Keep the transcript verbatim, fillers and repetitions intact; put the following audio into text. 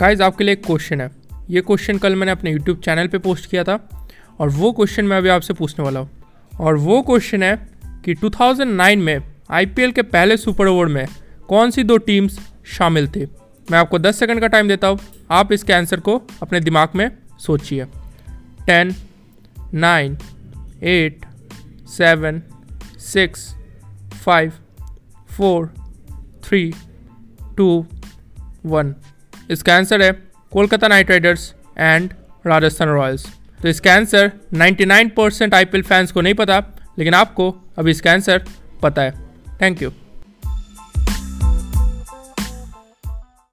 Guys आपके लिए एक क्वेश्चन है। ये क्वेश्चन कल मैंने अपने यूट्यूब चैनल पे पोस्ट किया था और वो क्वेश्चन मैं अभी आपसे पूछने वाला हूँ। और वो क्वेश्चन है कि दो हज़ार नौ में आईपीएल के पहले सुपर ओवर में कौन सी दो टीम्स शामिल थी। मैं आपको दस सेकंड का टाइम देता हूँ, आप इसके आंसर को अपने दिमाग में सोचिए। Ten, nine, eight, seven, six, five, four, three, two, one. इसका आंसर है Kolkata Knight Riders and Rajasthan Royals. तो इसका आंसर निन्यानवे परसेंट आईपीएल फैंस को नहीं पता, लेकिन आपको अभी इसका आंसर पता है। Thank you.